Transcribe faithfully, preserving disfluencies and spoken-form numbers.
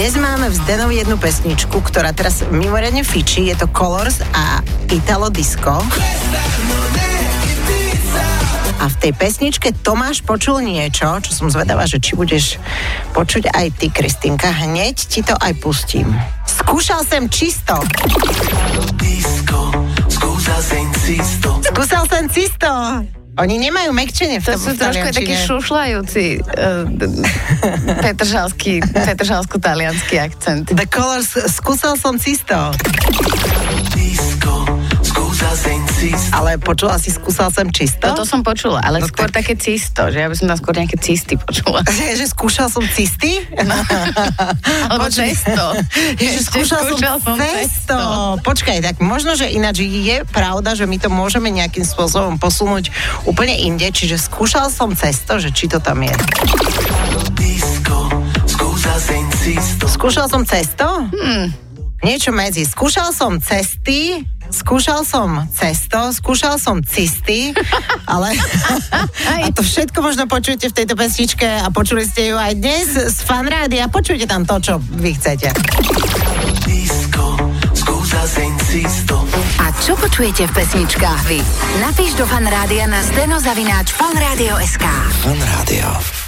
Dnes máme v Zdenovi jednu pesničku, ktorá teraz mimoriadne fičí. Je to Kolors a Italo Disco. A v tej pesničke Tomáš počul niečo, čo som zvedavá, že či budeš počuť aj ty, Kristýnka. Hneď ti to aj pustím. Skúšal som čisto. Skúšal som cisto. Skúšal som cisto. Oni nemajú mekčenie v tom. To sú trošku takí šušľajúci uh, petržalský, petržalsko-talianský akcent. The Kolors, skúsal som cisto. Ale počula si, skúsal som čisto? No to som počula, ale no skôr tak... také cisto, že ja by som tam skôr nejaké cisty počula. Že, že skúšal som cisty? No. Alebo cesto. Že skúšal, skúšal som cesto. Počkaj, tak možno, že ináč je pravda, že my to môžeme nejakým spôsobom posunúť úplne inde, čiže skúšal som cesto, že či to tam je. Skúšal som cesto? Hmm. Niečo medzi. Skúšal som cesty... Skúšal som cesto, skúšal som cisty, ale a to všetko možno počujete v tejto pesničke a počuli ste ju aj dnes z Fanrádia. Počujte tam to, čo vy chcete. A čo počujete v pesničkách vy? Napíš do Fanrádia na zdeno zavináč fanradio bodka es ká. Fanrádio.